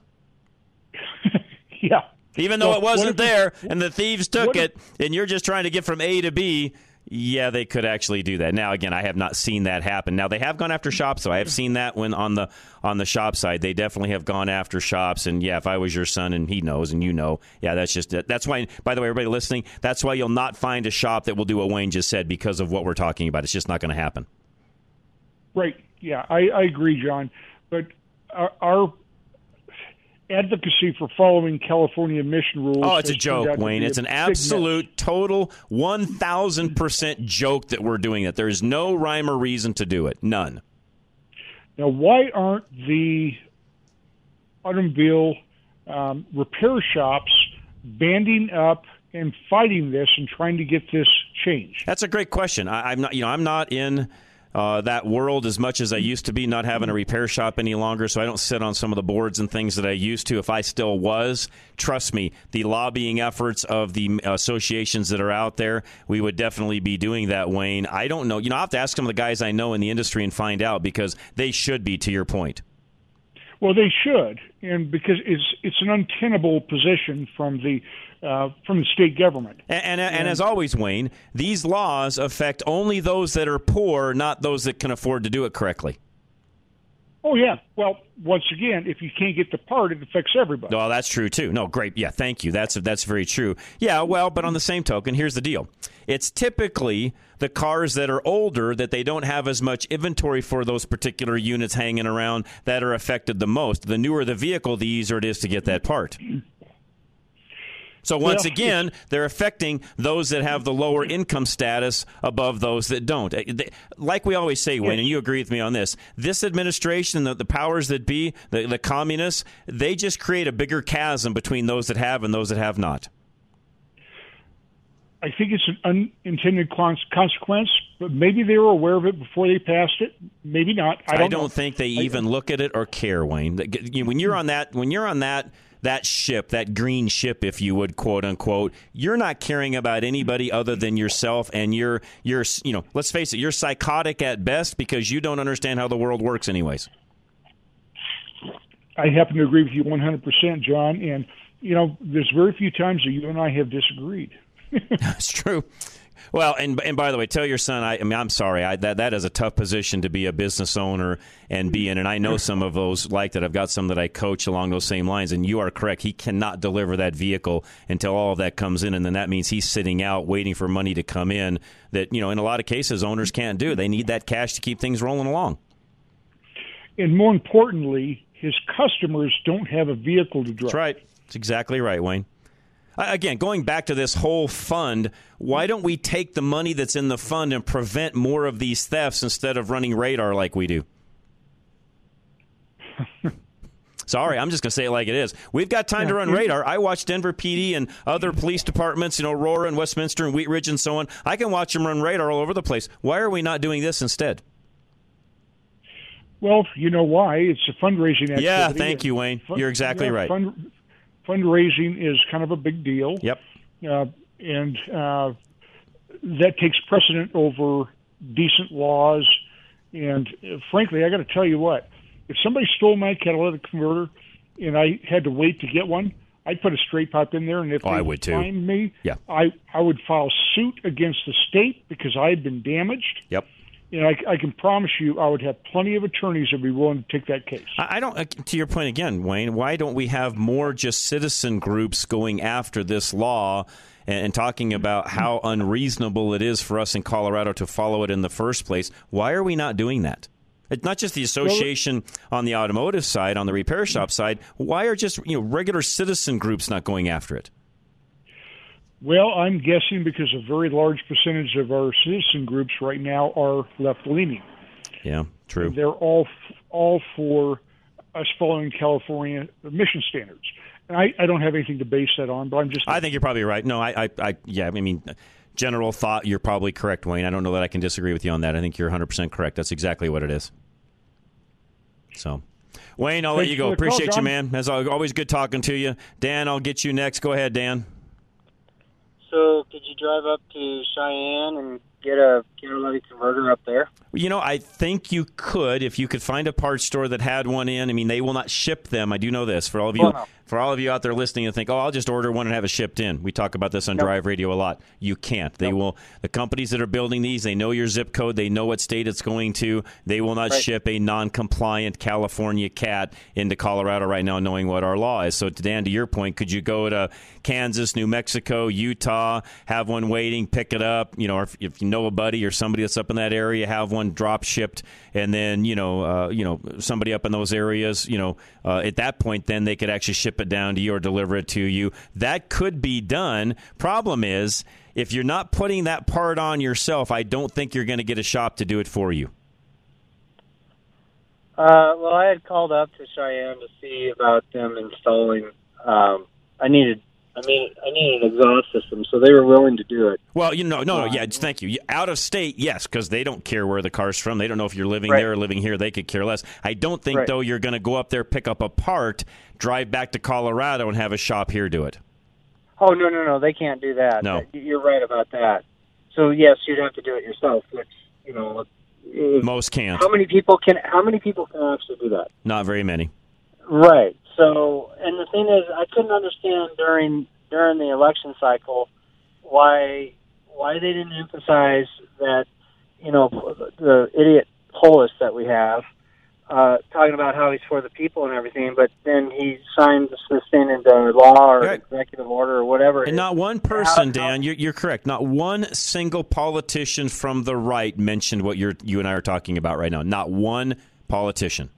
Yeah. Even though well, it wasn't there we, and the thieves took it if, and you're just trying to get from A to B. Yeah, they could actually do that. Now, again, I have not seen that happen. Now, they have gone after shops, so I have seen that when on the on the shop side. They definitely have gone after shops. And, yeah, if I was your son and he knows and you know, yeah, that's just it. That's why, by the way, everybody listening, that's why you'll not find a shop that will do what Wayne just said because of what we're talking about. It's just not going to happen. Right. Yeah, I, I agree, John. But our, our advocacy for following California emission rules. Oh, it's a joke, Wayne. It's an absolute, total, one thousand percent joke that we're doing that. There is no rhyme or reason to do it. None. Now, why aren't the automobile um, repair shops banding up and fighting this and trying to get this changed? That's a great question. I, I'm not. You know, I'm not in. Uh, that world as much as I used to be, not having a repair shop any longer, so I don't sit on some of the boards and things that I used to. If I still was, trust me, the lobbying efforts of the associations that are out there, we would definitely be doing that, Wayne. I don't know. You know, I'll have to ask some of the guys I know in the industry and find out, because they should be, to your point. Well, they should, and because it's it's an untenable position from the uh, from the state government. And, and, and, and as always, Wayne, these laws affect only those that are poor, not those that can afford to do it correctly. Oh, yeah. Well, once again, if you can't get the part, it affects everybody. Oh, that's true, too. No, great. Yeah, thank you. That's that's very true. Yeah, well, but on the same token, here's the deal. It's typically the cars that are older that they don't have as much inventory for those particular units hanging around that are affected the most. The newer the vehicle, the easier it is to get that part. So once well, again, they're affecting those that have the lower income status above those that don't. Like we always say, Wayne, and you agree with me on this, this administration, the, the powers that be, the, the communists, they just create a bigger chasm between those that have and those that have not. I think it's an unintended consequence, but maybe they were aware of it before they passed it. Maybe not. I don't, I don't think they even look at it or care, Wayne. When you're on that, when you're on that, that ship, that green ship, if you would, quote unquote, you're not caring about anybody other than yourself, and you're you're you know, let's face it, you're psychotic at best because you don't understand how the world works, anyways. I happen to agree with you one hundred percent, John. And you know, there's very few times that you and I have disagreed. That's true. Well, and and by the way, tell your son, I, I mean, I'm sorry, I, that that is a tough position to be a business owner and be in. And I know some of those like that. I've got some that I coach along those same lines. And you are correct. He cannot deliver that vehicle until all of that comes in. And then that means he's sitting out waiting for money to come in that, you know, in a lot of cases, owners can't do. They need that cash to keep things rolling along. And more importantly, his customers don't have a vehicle to drive. That's right. That's exactly right, Wayne. Again, going back to this whole fund, why don't we take the money that's in the fund and prevent more of these thefts instead of running radar like we do? Sorry, I'm just going to say it like it is. We've got time to run radar. I watch Denver P D and other police departments, you know, Aurora and Westminster and Wheat Ridge and so on. I can watch them run radar all over the place. Why are we not doing this instead? Well, you know why. It's a fundraising activity. Yeah, thank you, Wayne. You're exactly yeah, right. Fund- Fundraising is kind of a big deal. Yep. Uh, and uh, that takes precedent over decent laws. And uh, frankly, I got to tell you what, if somebody stole my catalytic converter and I had to wait to get one, I'd put a straight pipe in there. And if oh, they would find too. me, yeah. I, I would file suit against the state because I had been damaged. Yep. And I, I can promise you I would have plenty of attorneys that would be willing to take that case. I don't. To your point again, Wayne, why don't we have more just citizen groups going after this law and, and talking about how unreasonable it is for us in Colorado to follow it in the first place? Why are we not doing that? It's not just the association on the automotive side, on the repair shop side. Why are just you know regular citizen groups not going after it? Well, I'm guessing because a very large percentage of our citizen groups right now are left-leaning. Yeah, true. They're all all for us following California emission standards. And I, I don't have anything to base that on, but I'm just... I think you're probably right. No, I, I, I, yeah, I mean, general thought, you're probably correct, Wayne. I don't know that I can disagree with you on that. I think you're one hundred percent correct. That's exactly what it is. So, Wayne, I'll Thanks let you go. Appreciate call, you, man. As always, good talking to you. Dan, I'll get you next. Go ahead, Dan. So, could you drive up to Cheyenne and get a catalytic converter up there? You know, I think you could if you could find a parts store that had one in. I mean, they will not ship them. I do know this. For all of you, oh, no. for all of you out there listening and think, oh, I'll just order one and have it shipped in. We talk about this on nope. Drive Radio a lot. You can't. They nope. will. The companies that are building these, they know your zip code. They know what state it's going to. They will not right. ship a non-compliant California cat into Colorado right now, knowing what our law is. So, Dan, to your point, could you go to Kansas, New Mexico, Utah, have one waiting, pick it up? You know, or if, if you know a buddy or somebody that's up in that area, have one drop shipped, and then you know, uh, you know, somebody up in those areas, you know, uh, at that point, then they could actually ship it down to you or deliver it to you. That could be done. Problem is, if you're not putting that part on yourself, I don't think you're going to get a shop to do it for you. Uh, well, I had called up to Cheyenne to see about them installing. Um, I needed. I mean, I need an exhaust system, so they were willing to do it. Well, you know, no, no, yeah, thank you. Out of state, yes, because they don't care where the car's from. They don't know if you're living right. there or living here. They could care less. I don't think, right. though, you're going to go up there, pick up a part, drive back to Colorado, and have a shop here do it. Oh, no, no, no, they can't do that. No. You're right about that. So, yes, you'd have to do it yourself, which, you know. Most can't. How many people can, how many people can actually do that? Not very many. Right. So, and the thing is, I couldn't understand during during the election cycle why why they didn't emphasize that, you know, the idiot Polis that we have, uh, talking about how he's for the people and everything, but then he signed this thing into law or right. executive order or whatever. And not one person, how, Dan, how, you're, you're correct, not one single politician from the right mentioned what you're, you and I are talking about right now. Not one politician.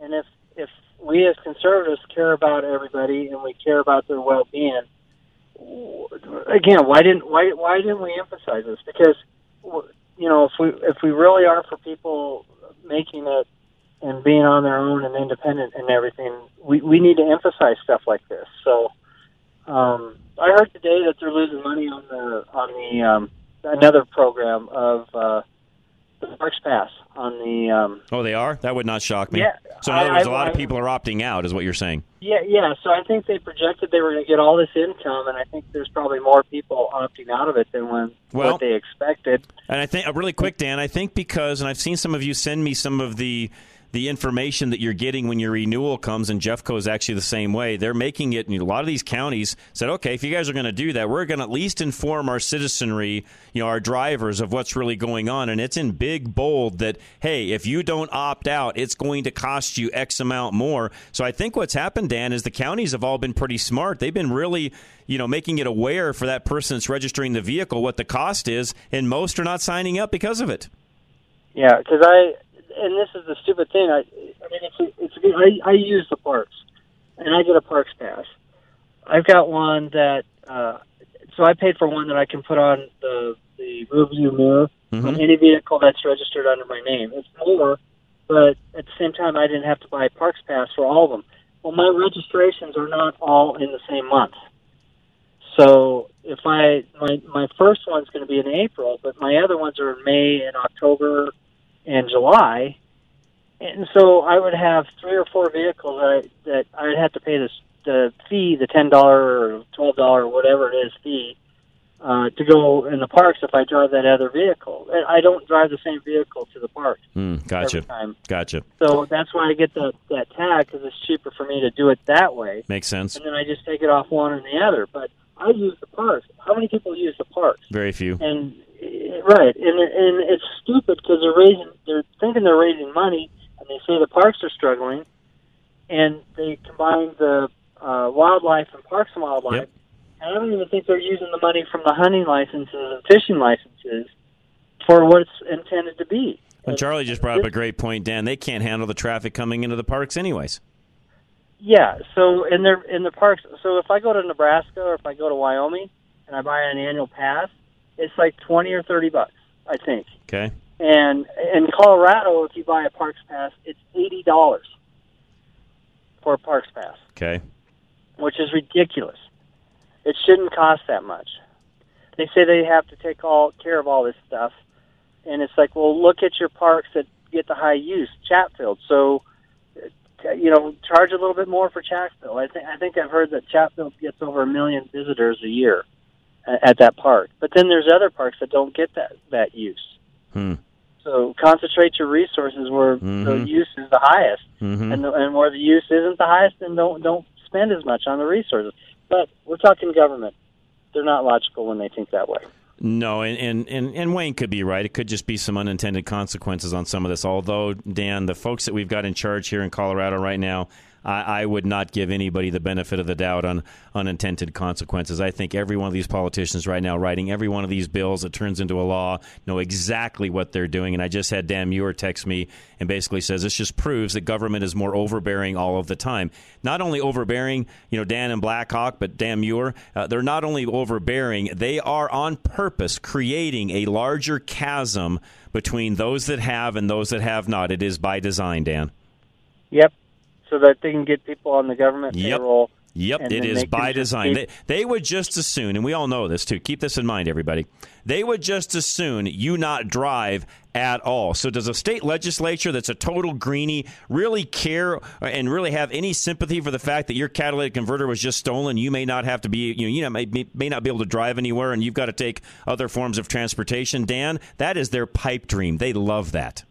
And if we as conservatives care about everybody, and we care about their well-being. Again, why didn't why why didn't we emphasize this? Because you know, if we if we really are for people making it and being on their own and independent and everything, we, we need to emphasize stuff like this. So, um, I heard today that they're losing money on the on the um, another program of. Uh, The Parks Pass on the. Um, oh, they are? That would not shock me. Yeah, so in other words, I, I, a lot I, of people are opting out, is what you're saying. Yeah, yeah. So I think they projected they were going to get all this income, and I think there's probably more people opting out of it than when well, what they expected. And I think, really quick, Dan, I think because, and I've seen some of you send me some of the. the information that you're getting when your renewal comes, and Jeffco is actually the same way. They're making it, and a lot of these counties said, okay, if you guys are going to do that, we're going to at least inform our citizenry, you know, our drivers of what's really going on. And it's in big bold that, hey, if you don't opt out, it's going to cost you X amount more. So I think what's happened, Dan, is the counties have all been pretty smart. They've been really, you know, making it aware for that person that's registering the vehicle what the cost is, and most are not signing up because of it. Yeah, because I... And this is the stupid thing. I, I mean, it's, it's I, I use the parks, and I get a parks pass. I've got one that, uh, so I paid for one that I can put on the the rearview mirror mm-hmm. on any vehicle that's registered under my name. It's more, but at the same time, I didn't have to buy a parks pass for all of them. Well, my registrations are not all in the same month. So if I my my first one's going to be in April, but my other ones are in May and October. In July, and so I would have three or four vehicles that I, that I'd have to pay this the fee, the ten dollar or twelve dollar, whatever it is, fee uh, to go in the parks if I drive that other vehicle. And I don't drive the same vehicle to the park. Mm, gotcha. Every time. Gotcha. So that's why I get the, that tag because it's cheaper for me to do it that way. Makes sense. And then I just take it off one and the other. But I use the parks. How many people use the parks? Very few. And Right, and and it's stupid because they're raising, they're thinking they're raising money, and they say the parks are struggling, and they combine the uh, wildlife and parks and wildlife. Yep. And I don't even think they're using the money from the hunting licenses and fishing licenses for what it's intended to be. Well, Charlie just brought up a great point, Dan. They can't handle the traffic coming into the parks anyways. Yeah, so in their in the parks, so if I go to Nebraska or if I go to Wyoming and I buy an annual pass, it's like twenty or thirty bucks, I think. Okay. And in Colorado, if you buy a parks pass, it's eighty dollars for a parks pass. Okay. Which is ridiculous. It shouldn't cost that much. They say they have to take all care of all this stuff, and it's like, well, look at your parks that get the high use, Chatfield. So, you know, charge a little bit more for Chatfield. I think I think I've heard that Chatfield gets over a million visitors a year at that park. But then there's other parks that don't get that that use. Hmm. So concentrate your resources where mm-hmm. the use is the highest, mm-hmm. and the, and where the use isn't the highest, then don't don't spend as much on the resources. But we're talking government. They're not logical when they think that way. No, and, and, and, and Wayne could be right. It could just be some unintended consequences on some of this. Although, Dan, the folks that we've got in charge here in Colorado right now, I, I would not give anybody the benefit of the doubt on unintended consequences. I think every one of these politicians right now writing every one of these bills that turns into a law know exactly what they're doing. And I just had Dan Muir text me and basically says this just proves that government is more overbearing all of the time. Not only overbearing, you know, Dan and Blackhawk, but Dan Muir, uh, they're not only overbearing, they are on purpose creating a larger chasm between those that have and those that have not. It is by design, Dan. Yep. So that they can get people on the government yep. payroll. Yep, it is by design. They, they would just as soon, and we all know this too, keep this in mind, everybody, they would just as soon you not drive at all. So does a state legislature that's a total greenie really care and really have any sympathy for the fact that your catalytic converter was just stolen? You may not have to be, you know, you may, may not be able to drive anywhere, and you've got to take other forms of transportation. Dan, that is their pipe dream. They love that.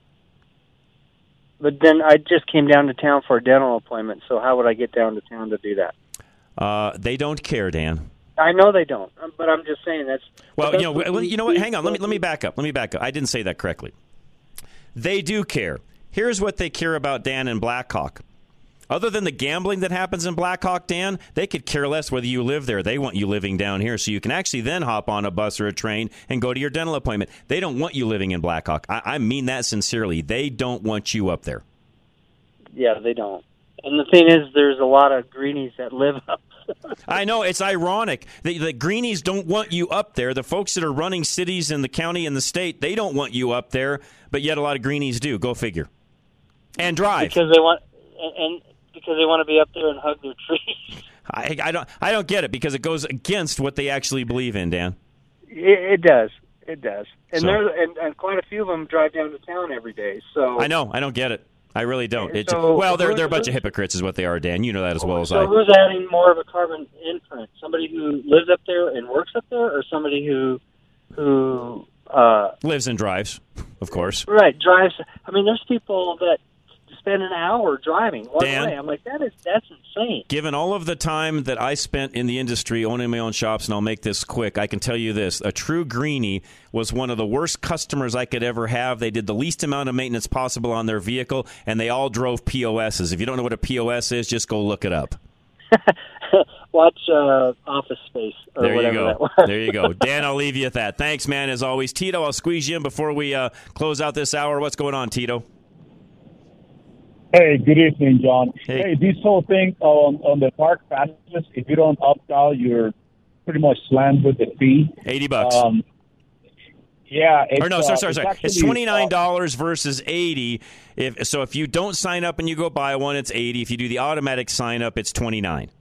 But then I just came down to town for a dental appointment, so how would I get down to town to do that? Uh, they don't care, Dan. I know they don't, but I'm just saying that's... Well, you know, well, you know what? Hang on. Let me, let me back up. Let me back up. I didn't say that correctly. They do care. Here's what they care about, Dan, in Blackhawk. Other than the gambling that happens in Blackhawk, Dan, they could care less whether you live there. They want you living down here so you can actually then hop on a bus or a train and go to your dental appointment. They don't want you living in Blackhawk. I, I mean that sincerely. They don't want you up there. Yeah, they don't. And the thing is, there's a lot of greenies that live up. I know. It's ironic. The, the greenies don't want you up there. The folks that are running cities in the county and the state, they don't want you up there, but yet a lot of greenies do. Go figure. And drive. Because they want and, and because they want to be up there and hug their trees. I, I don't I don't get it because it goes against what they actually believe in, Dan. It, it does. It does. And, so. there, and and quite a few of them drive down to town every day. So I know. I don't get it. I really don't. It, so, well, they're they're a bunch of hypocrites is what they are, Dan. You know that as well as so I. So who's adding more of a carbon imprint? Somebody who lives up there and works up there, or somebody who who uh, lives and drives, of course. Right, drives. I mean, there's people that spend an hour driving one Dan, way. I'm like, that is that's insane. Given all of the time that I spent in the industry owning my own shops, and I'll make this quick, I can tell you this. A true greenie was one of the worst customers I could ever have. They did the least amount of maintenance possible on their vehicle, and they all drove P O S's. If you don't know what a P O S is, just go look it up. Watch uh, Office Space or there whatever you go. That was. There you go. Dan, I'll leave you at that. Thanks, man, as always. Tito, I'll squeeze you in before we uh, close out this hour. What's going on, Tito? Hey, good evening, John. Hey, hey this whole thing on, on the park passes, if you don't opt out, you're pretty much slammed with the fee. eighty bucks. Um, yeah. It's, or no, sorry, uh, sorry, sorry. It's, it's twenty-nine dollars uh, versus eighty. If So if you don't sign up and you go buy one, it's eighty. If you do the automatic sign up, it's twenty-nine dollars.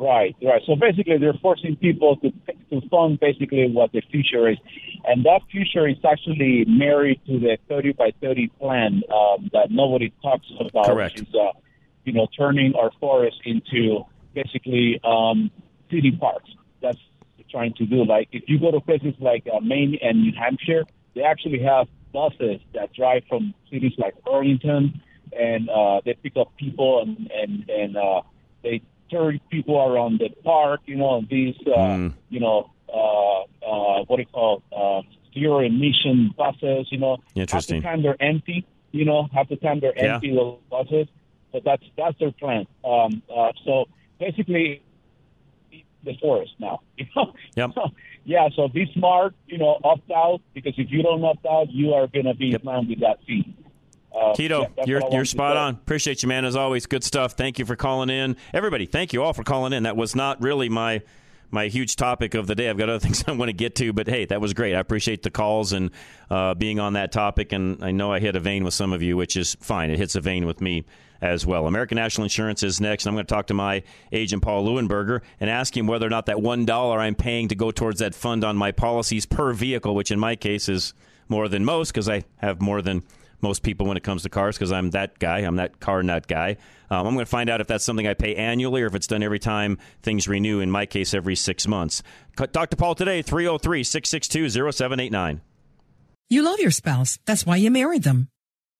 Right, right. So basically, they're forcing people to to fund basically what the future is, and that future is actually married to the thirty by thirty plan um, that nobody talks about. Correct. Which is, uh, you know, turning our forests into basically um, city parks. That's what they're trying to do. Like if you go to places like uh, Maine and New Hampshire, they actually have buses that drive from cities like Burlington, and uh, they pick up people and and and uh, they. people around the park, you know, these, uh, mm. you know, uh, uh, what do you call uh, zero-emission buses, you know. Interesting. Half the time they're empty, you know, half the time they're yeah. empty, those buses. But that's that's their plan. Um, uh, so basically, before us now. Yep. So, yeah, so be smart, you know, opt out, because if you don't opt out, you are going to be yep. bound with that fee. Uh, Tito, yeah, you're you're spot on. Appreciate you, man, as always. Good stuff. Thank you for calling in. Everybody, thank you all for calling in. That was not really my my huge topic of the day. I've got other things I want to get to, but hey, that was great. I appreciate the calls and uh, being on that topic, and I know I hit a vein with some of you, which is fine. It hits a vein with me as well. American National Insurance is next, and I'm going to talk to my agent, Paul Leuenberger, and ask him whether or not that one dollar I'm paying to go towards that fund on my policies per vehicle, which in my case is more than most, because I have more than most people when it comes to cars, because I'm that guy. I'm that car nut guy. Um, I'm going to find out if that's something I pay annually or if it's done every time things renew, in my case, every six months. Talk to Paul today, three oh three, six six two, oh seven eight nine. You love your spouse. That's why you married them.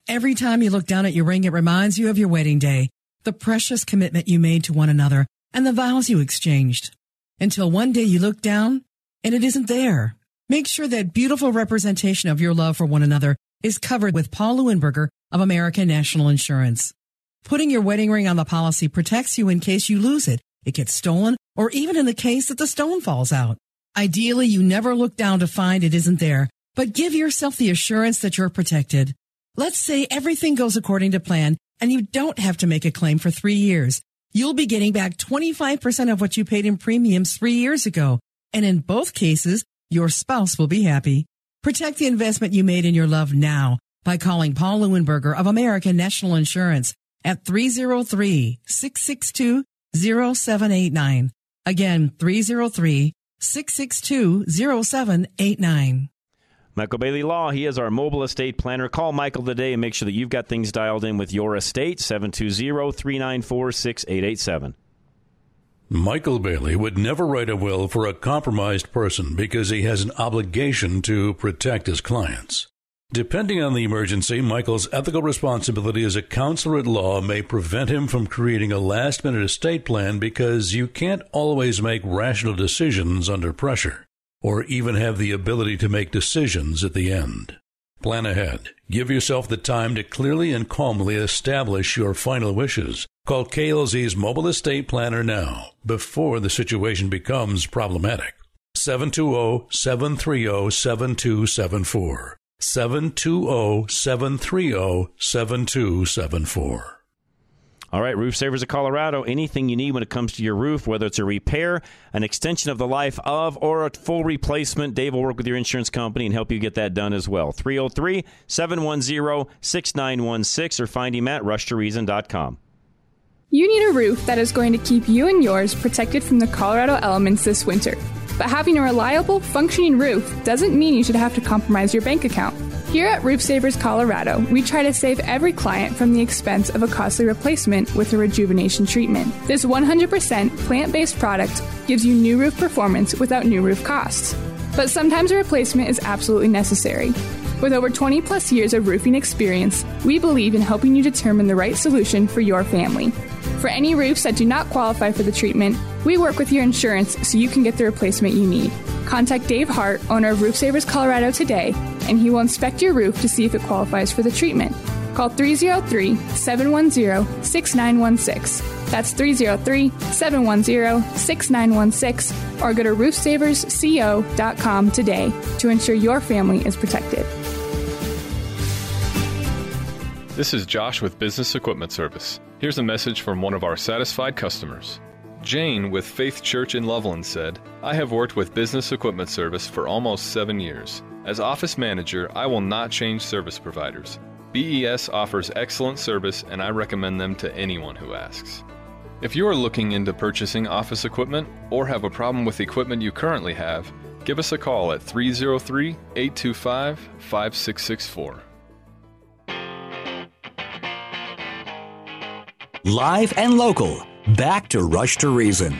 Every time you look down at your ring, it reminds you of your wedding day, the precious commitment you made to one another, and the vows you exchanged. Until one day you look down, and it isn't there. Make sure that beautiful representation of your love for one another is covered with Paul Leuenberger of American National Insurance. Putting your wedding ring on the policy protects you in case you lose it, it gets stolen, or even in the case that the stone falls out. Ideally, you never look down to find it isn't there, but give yourself the assurance that you're protected. Let's say everything goes according to plan and you don't have to make a claim for three years. You'll be getting back twenty-five percent of what you paid in premiums three years ago, and in both cases, your spouse will be happy. Protect the investment you made in your love now by calling Paul Leuenberger of American National Insurance at three oh three, six six two, oh seven eight nine. Again, three oh three, six six two, oh seven eight nine. Michael Bailey Law, he is our mobile estate planner. Call Michael today and make sure that you've got things dialed in with your estate, seven two zero, three nine four, six eight eight seven. Michael Bailey would never write a will for a compromised person because he has an obligation to protect his clients. Depending on the emergency, Michael's ethical responsibility as a counselor at law may prevent him from creating a last-minute estate plan, because you can't always make rational decisions under pressure or even have the ability to make decisions at the end. Plan ahead. Give yourself the time to clearly and calmly establish your final wishes. Call K L Z's mobile estate planner now, before the situation becomes problematic. seven two zero, seven three zero, seven two seven four. seven two zero, seven three zero, seven two seven four. All right, Roof Savers of Colorado, anything you need when it comes to your roof, whether it's a repair, an extension of the life of, or a full replacement, Dave will work with your insurance company and help you get that done as well. three oh three, seven one zero, six nine one six or find him at rush to reason dot com. You need a roof that is going to keep you and yours protected from the Colorado elements this winter. But having a reliable, functioning roof doesn't mean you should have to compromise your bank account. Here at Roof Savers Colorado, we try to save every client from the expense of a costly replacement with a rejuvenation treatment. This one hundred percent plant-based product gives you new roof performance without new roof costs. But sometimes a replacement is absolutely necessary. With over twenty plus years of roofing experience, we believe in helping you determine the right solution for your family. For any roofs that do not qualify for the treatment, we work with your insurance so you can get the replacement you need. Contact Dave Hart, owner of Roof Savers Colorado, today, and he will inspect your roof to see if it qualifies for the treatment. Call three oh three, seven one zero, six nine one six. That's three oh three, seven one zero, six nine one six, or go to roofsaversco dot com today to ensure your family is protected. This is Josh with Business Equipment Service. Here's a message from one of our satisfied customers. Jane with Faith Church in Loveland said, I have worked with Business Equipment Service for almost seven years. As office manager, I will not change service providers. B E S offers excellent service, and I recommend them to anyone who asks. If you are looking into purchasing office equipment or have a problem with equipment you currently have, give us a call at three oh three, eight two five, five six six four. Live and local. Back to Rush to Reason.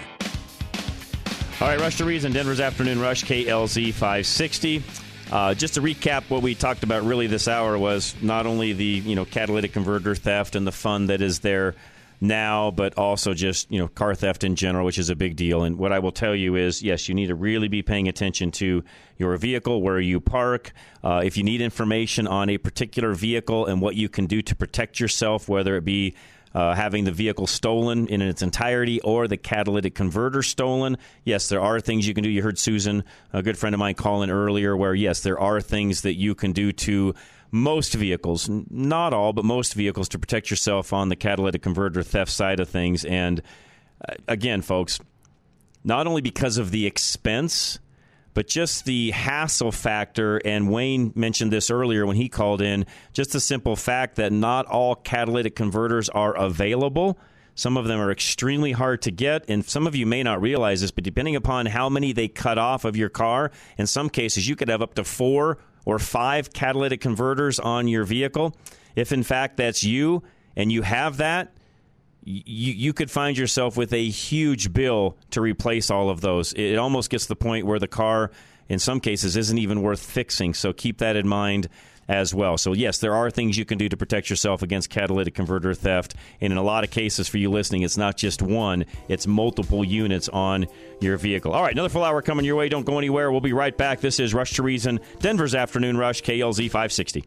All right, Rush to Reason, Denver's Afternoon Rush, K L Z five sixty. Uh, just to recap, what we talked about really this hour was not only the, you know, catalytic converter theft and the fund that is there now, but also just, you know, car theft in general, which is a big deal. And what I will tell you is, yes, you need to really be paying attention to your vehicle, where you park. Uh, if you need information on a particular vehicle and what you can do to protect yourself, whether it be uh, having the vehicle stolen in its entirety or the catalytic converter stolen. Yes, there are things you can do. You heard Susan, a good friend of mine, call in earlier where, yes, there are things that you can do to most vehicles, not all, but most vehicles, to protect yourself on the catalytic converter theft side of things. And again, folks, not only because of the expense, but just the hassle factor, and Wayne mentioned this earlier when he called in, just the simple fact that not all catalytic converters are available. Some of them are extremely hard to get, and some of you may not realize this, but depending upon how many they cut off of your car, in some cases you could have up to four or five catalytic converters on your vehicle. If, in fact, that's you and you have that, You, you could find yourself with a huge bill to replace all of those. It almost gets to the point where the car, in some cases, isn't even worth fixing. So keep that in mind as well. So, yes, there are things you can do to protect yourself against catalytic converter theft. And in a lot of cases, for you listening, it's not just one. It's multiple units on your vehicle. All right, another full hour coming your way. Don't go anywhere. We'll be right back. This is Rush to Reason, Denver's Afternoon Rush, K L Z five sixty.